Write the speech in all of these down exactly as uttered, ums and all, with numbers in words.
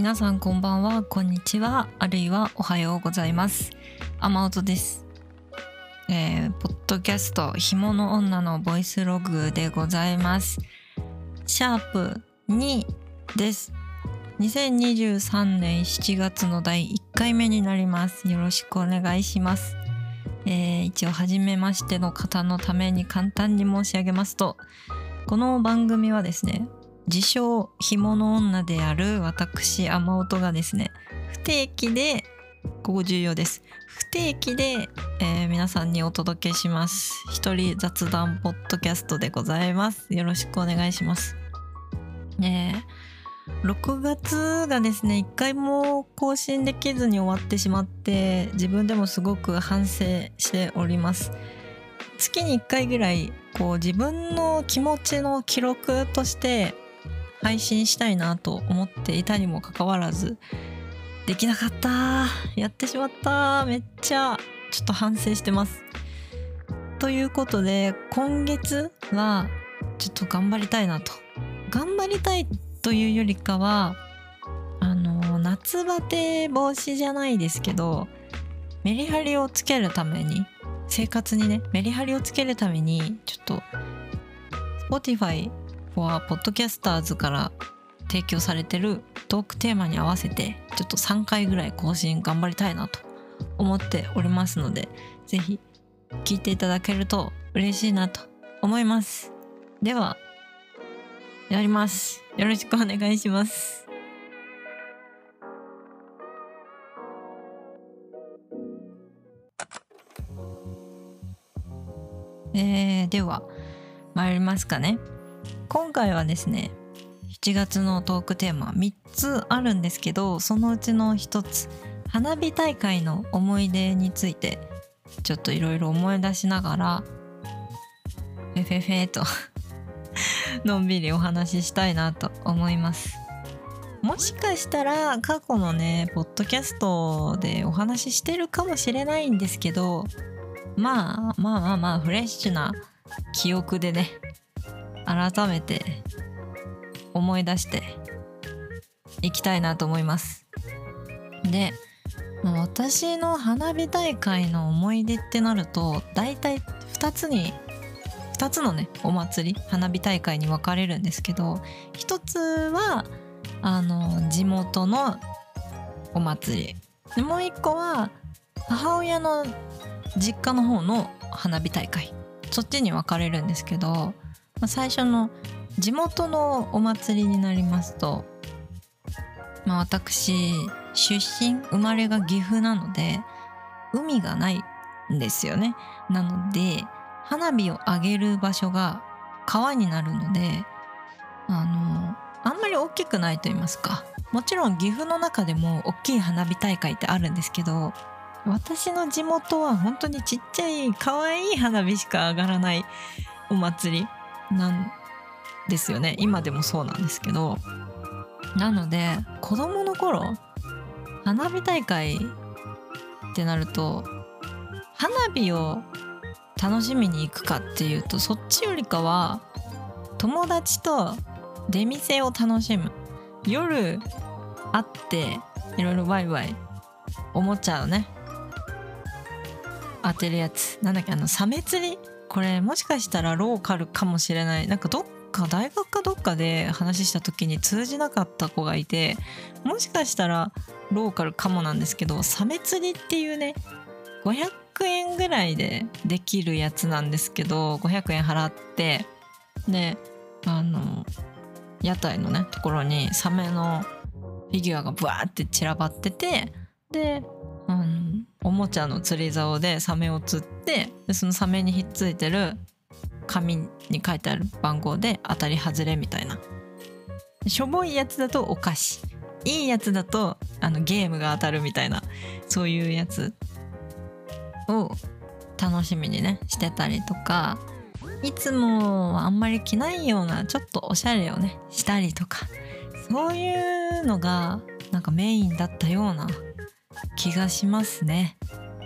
皆さんこんばんは、こんにちは、あるいはおはようございます。雨音です。えー、ポッドキャストひもの女のボイスログでございます。シャープにです。にせんにじゅうさんねんしちがつのだいいっかいめになります。よろしくお願いします。えー、一応初めましての方のために簡単に申し上げますと、この番組はですね、自称ひもの女である私雨音がですね、不定期で、ここ重要です、不定期で、えー、皆さんにお届けします。一人雑談ポッドキャストでございます。よろしくお願いします。ねえ、ろくがつがですね、いっかいも更新できずに終わってしまって、自分でもすごく反省しております。月にいっかいぐらいこう自分の気持ちの記録として配信したいなと思っていたにもかかわらず、できなかった、やってしまった、めっちゃちょっと反省してます。ということで今月はちょっと頑張りたいなと、頑張りたいというよりかは、あの夏バテ防止じゃないですけど、メリハリをつけるために、生活にねメリハリをつけるために、ちょっと Spotify for Podcasters から提供されてるトークテーマに合わせて、ちょっとさんかいぐらい更新頑張りたいなと思っておりますので、ぜひ聞いていただけると嬉しいなと思います。ではやります。よろしくお願いします。えー、では参りますかね。今回はですね、しちがつのトークテーマみっつあるんですけど、そのうちのひとつ、花火大会の思い出についてちょっといろいろ思い出しながらフェフェフェとのんびりお話ししたいなと思います。もしかしたら過去のねポッドキャストでお話ししてるかもしれないんですけど、まあまあまあまあフレッシュな記憶でね、改めて思い出していきたいなと思います。で、私の花火大会の思い出ってなると、大体ふたつにふたつのねお祭り、花火大会に分かれるんですけど、ひとつはあの地元のお祭りで、もういっこは母親の実家の方の花火大会、そっちに分かれるんですけど、まあ、最初の地元のお祭りになりますと、まあ、私出身生まれが岐阜なので海がないんですよね。なので花火を上げる場所が川になるので、あのあんまり大きくないと言いますか、もちろん岐阜の中でも大きい花火大会ってあるんですけど、私の地元は本当にちっちゃい可愛い花火しか上がらないお祭りなんですよね。今でもそうなんですけど、なので子供の頃花火大会ってなると、花火を楽しみに行くかっていうと、そっちよりかは友達と出店を楽しむ、夜会っていろいろワイワイ、おもちゃをね当てるやつ、なんだっけ、あのサメ釣り、これもしかしたらローカルかもしれない、なんかどっか大学かどっかで話した時に通じなかった子がいて、もしかしたらローカルかもなんですけど、サメ釣りっていうねごひゃくえんぐらいでできるやつなんですけど、ごひゃくえん払って、であの屋台のねところにサメのフィギュアがブワーって散らばってて、であのおもちゃの釣り竿でサメを釣って、でそのサメにひっついてる紙に書いてある番号で当たり外れみたいな、しょぼいやつだとお菓子、いいやつだとあのゲームが当たるみたいな、そういうやつを楽しみにねしてたりとか、いつもはあんまり着ないようなちょっとおしゃれをねしたりとか、そういうのがなんかメインだったような気がしますね。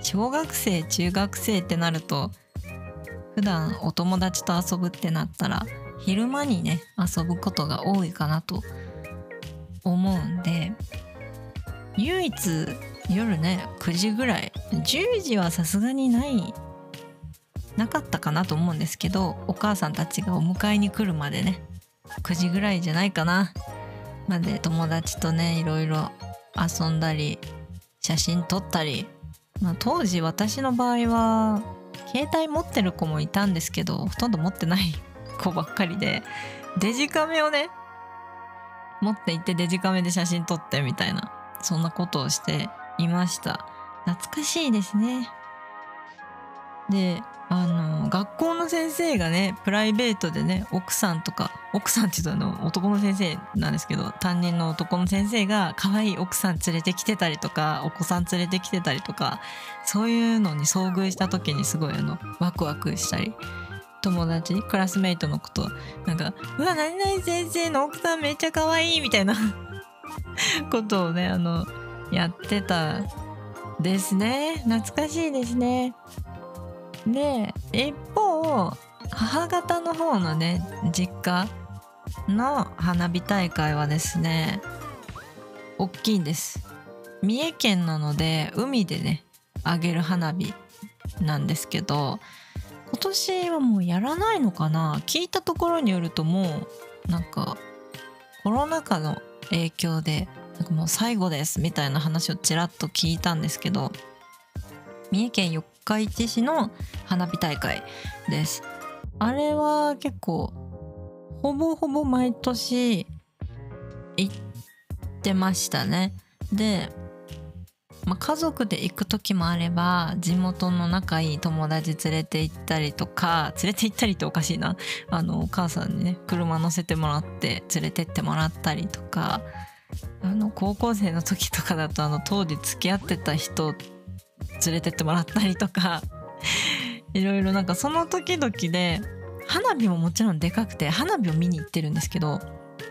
小学生中学生ってなると、普段お友達と遊ぶってなったら昼間にね遊ぶことが多いかなと思うんで、唯一夜ねくじぐらい、じゅうじはさすがにないなかったかなと思うんですけど、お母さんたちがお迎えに来るまでねくじぐらいじゃないかなまで友達とねいろいろ遊んだり写真撮ったり、まあ、当時私の場合は携帯持ってる子もいたんですけど、ほとんど持ってない子ばっかりで、デジカメをね持って行ってデジカメで写真撮ってみたいな、そんなことをしていました。懐かしいですね。で、あの学校の先生がねプライベートでね奥さんとか、奥さんって言うとあの男の先生なんですけど、担任の男の先生が可愛い奥さん連れてきてたりとか、お子さん連れてきてたりとか、そういうのに遭遇した時にすごいあのワクワクしたり、友達クラスメイトの子となんか「うわ何々先生の奥さんめっちゃ可愛い」みたいなことをねあのやってたですね。懐かしいですね。で一方母方の方のね実家の花火大会はですね大きいんです。三重県なので海でねあげる花火なんですけど、今年はもうやらないのかな。聞いたところによるともうなんかコロナ禍の影響でなんかもう最後ですみたいな話をちらっと聞いたんですけど、三重県四日市市の花火大会です。あれは結構ほぼほぼ毎年行ってましたね。で、まあ、家族で行く時もあれば地元の仲いい友達連れて行ったりとか、連れて行ったりっておかしいな、あのお母さんにね車乗せてもらって連れてってもらったりとか、あの高校生の時とかだとあの当時付き合ってた人連れてってもらったりとかいろいろなんかその時々で、花火ももちろんでかくて花火を見に行ってるんですけど、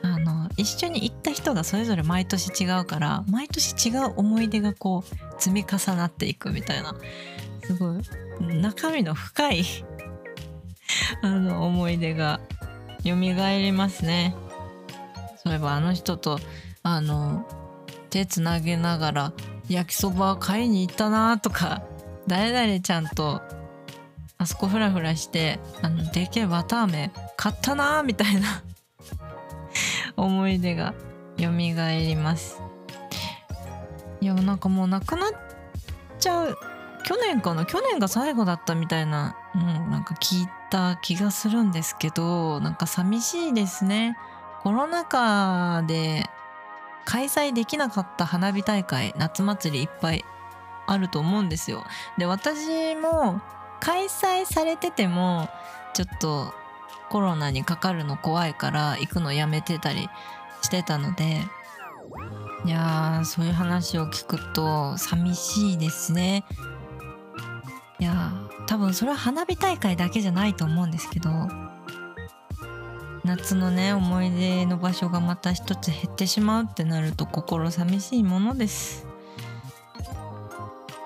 あの一緒に行った人がそれぞれ毎年違うから、毎年違う思い出がこう積み重なっていくみたいな、すごい中身の深いあの思い出が蘇りますね。そういえばあの人とあの手つなげながら焼きそば買いに行ったなとか、誰々ちゃんとあそこフラフラしてあのでけえわたあめ買ったなみたいな思い出がよみがえります。いやなんかもうなくなっちゃう、去年かな、去年が最後だったみたいな、うん、なんか聞いた気がするんですけど、なんか寂しいですね。コロナ禍で開催できなかった花火大会、夏祭りいっぱいあると思うんですよ。で私も開催されててもちょっとコロナにかかるの怖いから行くのやめてたりしてたので、いやーそういう話を聞くと寂しいですね。いやー多分それは花火大会だけじゃないと思うんですけど、夏のね思い出の場所がまた一つ減ってしまうってなると心寂しいものです。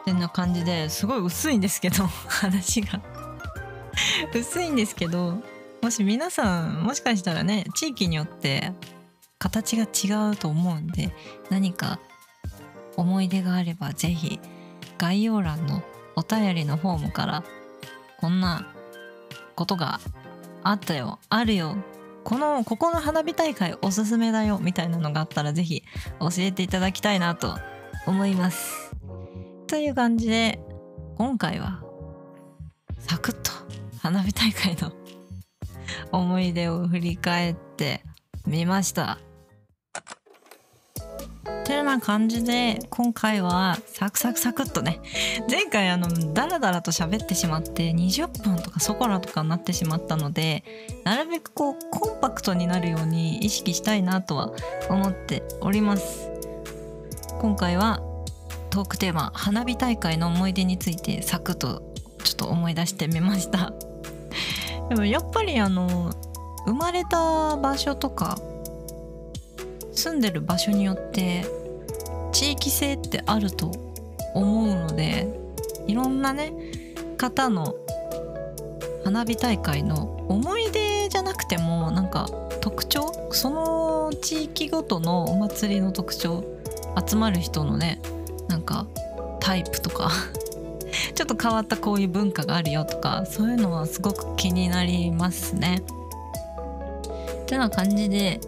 ってな感じで、すごい薄いんですけど話が薄いんですけど、もし皆さんもしかしたらね地域によって形が違うと思うんで、何か思い出があればぜひ概要欄のお便りのフォームからこんなことがあったよ、あるよ、このここの花火大会おすすめだよみたいなのがあったらぜひ教えていただきたいなと思います。という感じで今回はサクッと花火大会の思い出を振り返ってみました。てな感じで今回はサクサクサクっとね、前回あのダラダラと喋ってしまってにじゅっぷんとかそこらとかになってしまったので、なるべくこうコンパクトになるように意識したいなとは思っております。今回はトークテーマ花火大会の思い出についてサクッとちょっと思い出してみました。でもやっぱりあの生まれた場所とか住んでる場所によって地域性ってあると思うので、いろんなね方の花火大会の思い出じゃなくてもなんか特徴、その地域ごとのお祭りの特徴、集まる人のね、なんかタイプとかちょっと変わったこういう文化があるよとか、そういうのはすごく気になりますね。ってな感じで、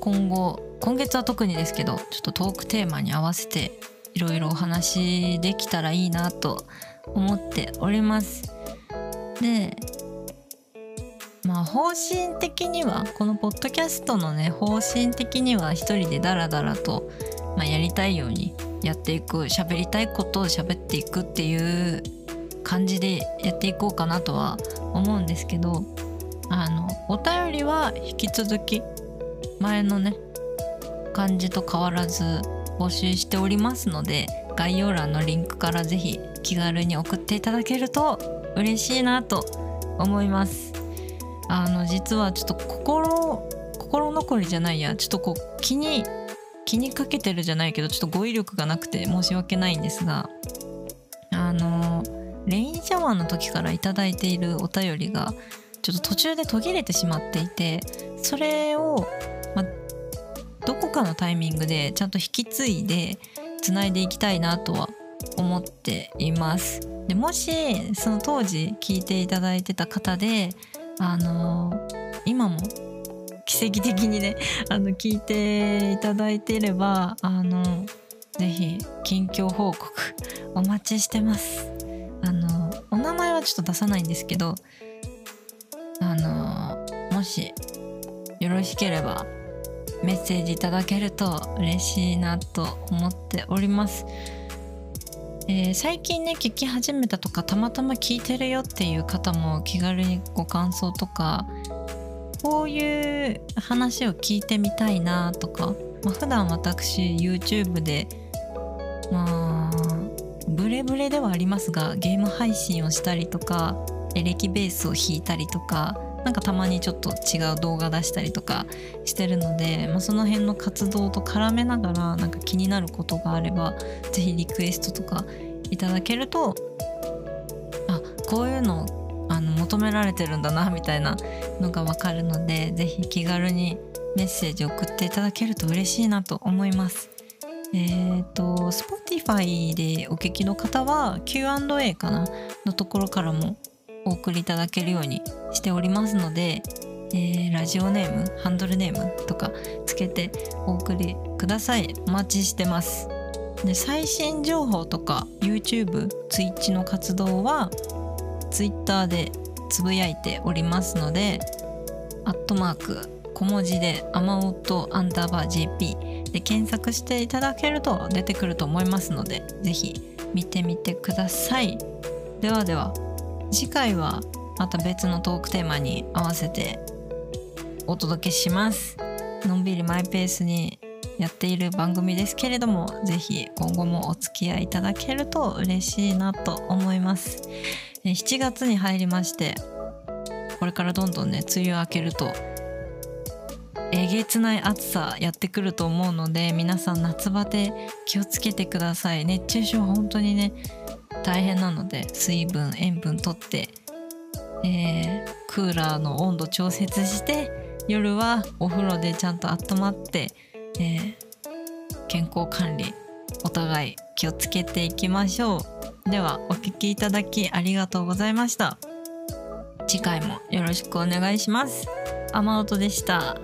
今後今月は特にですけど、ちょっとトークテーマに合わせていろいろお話できたらいいなと思っております。で、まあ方針的には、このポッドキャストのね方針的には、一人でダラダラと、まあ、やりたいようにやっていく、喋りたいことを喋っていくっていう感じでやっていこうかなとは思うんですけど、あのお便りは引き続き前のね感じと変わらず募集しておりますので、概要欄のリンクからぜひ気軽に送っていただけると嬉しいなと思います。あの実はちょっと心心残りじゃないやちょっとこう気に気にかけてるじゃないけど、ちょっと語彙力がなくて申し訳ないんですが、あのレインシャワーの時からいただいているお便りがちょっと途中で途切れてしまっていて、それを、ま、どこかのタイミングでちゃんと引き継いでつないでいきたいなとは思っています。でもしその当時聞いていただいてた方で、あの今も奇跡的にねあの聞いていただいていれば、あのぜひ近況報告お待ちしてます。あのお名前はちょっと出さないんですけど、あのもしよろしければメッセージいただけると嬉しいなと思っております。えー、最近ね聞き始めたとか、たまたま聞いてるよっていう方も気軽にご感想とか、こういう話を聞いてみたいなとか、まあ、普段私 YouTube でまあブレブレではありますがゲーム配信をしたりとか、エレキベースを弾いたりとか、なんかたまにちょっと違う動画出したりとかしてるので、まあ、その辺の活動と絡めながらなんか気になることがあれば、ぜひリクエストとかいただけると、あ、こういうのをあの求められてるんだなみたいなのがわかるので、ぜひ気軽にメッセージ送っていただけると嬉しいなと思います。えっと Spotify でお聞きの方は キューアンドエー かなのところからもお送りいただけるようにしておりますので、えー、ラジオネーム、ハンドルネームとかつけてお送りください。お待ちしてます。で、最新情報とか YouTube、Twitch の活動はツイッターでつぶやいておりますので、アットマーク小文字でアマオとアンダーバー ジェーピー で検索していただけると出てくると思いますので、ぜひ見てみてください。ではでは、次回はまた別のトークテーマに合わせてお届けします。のんびりマイペースにやっている番組ですけれども、ぜひ今後もお付き合いいただけると嬉しいなと思います。しちがつに入りまして、これからどんどんね梅雨明けるとえげつない暑さやってくると思うので、皆さん夏バテ気をつけてください。熱中症本当にね大変なので、水分塩分とって、えー、クーラーの温度調節して、夜はお風呂でちゃんと温まって、えー、健康管理お互い気をつけていきましょう。ではお聞きいただきありがとうございました。次回もよろしくお願いします。雨音でした。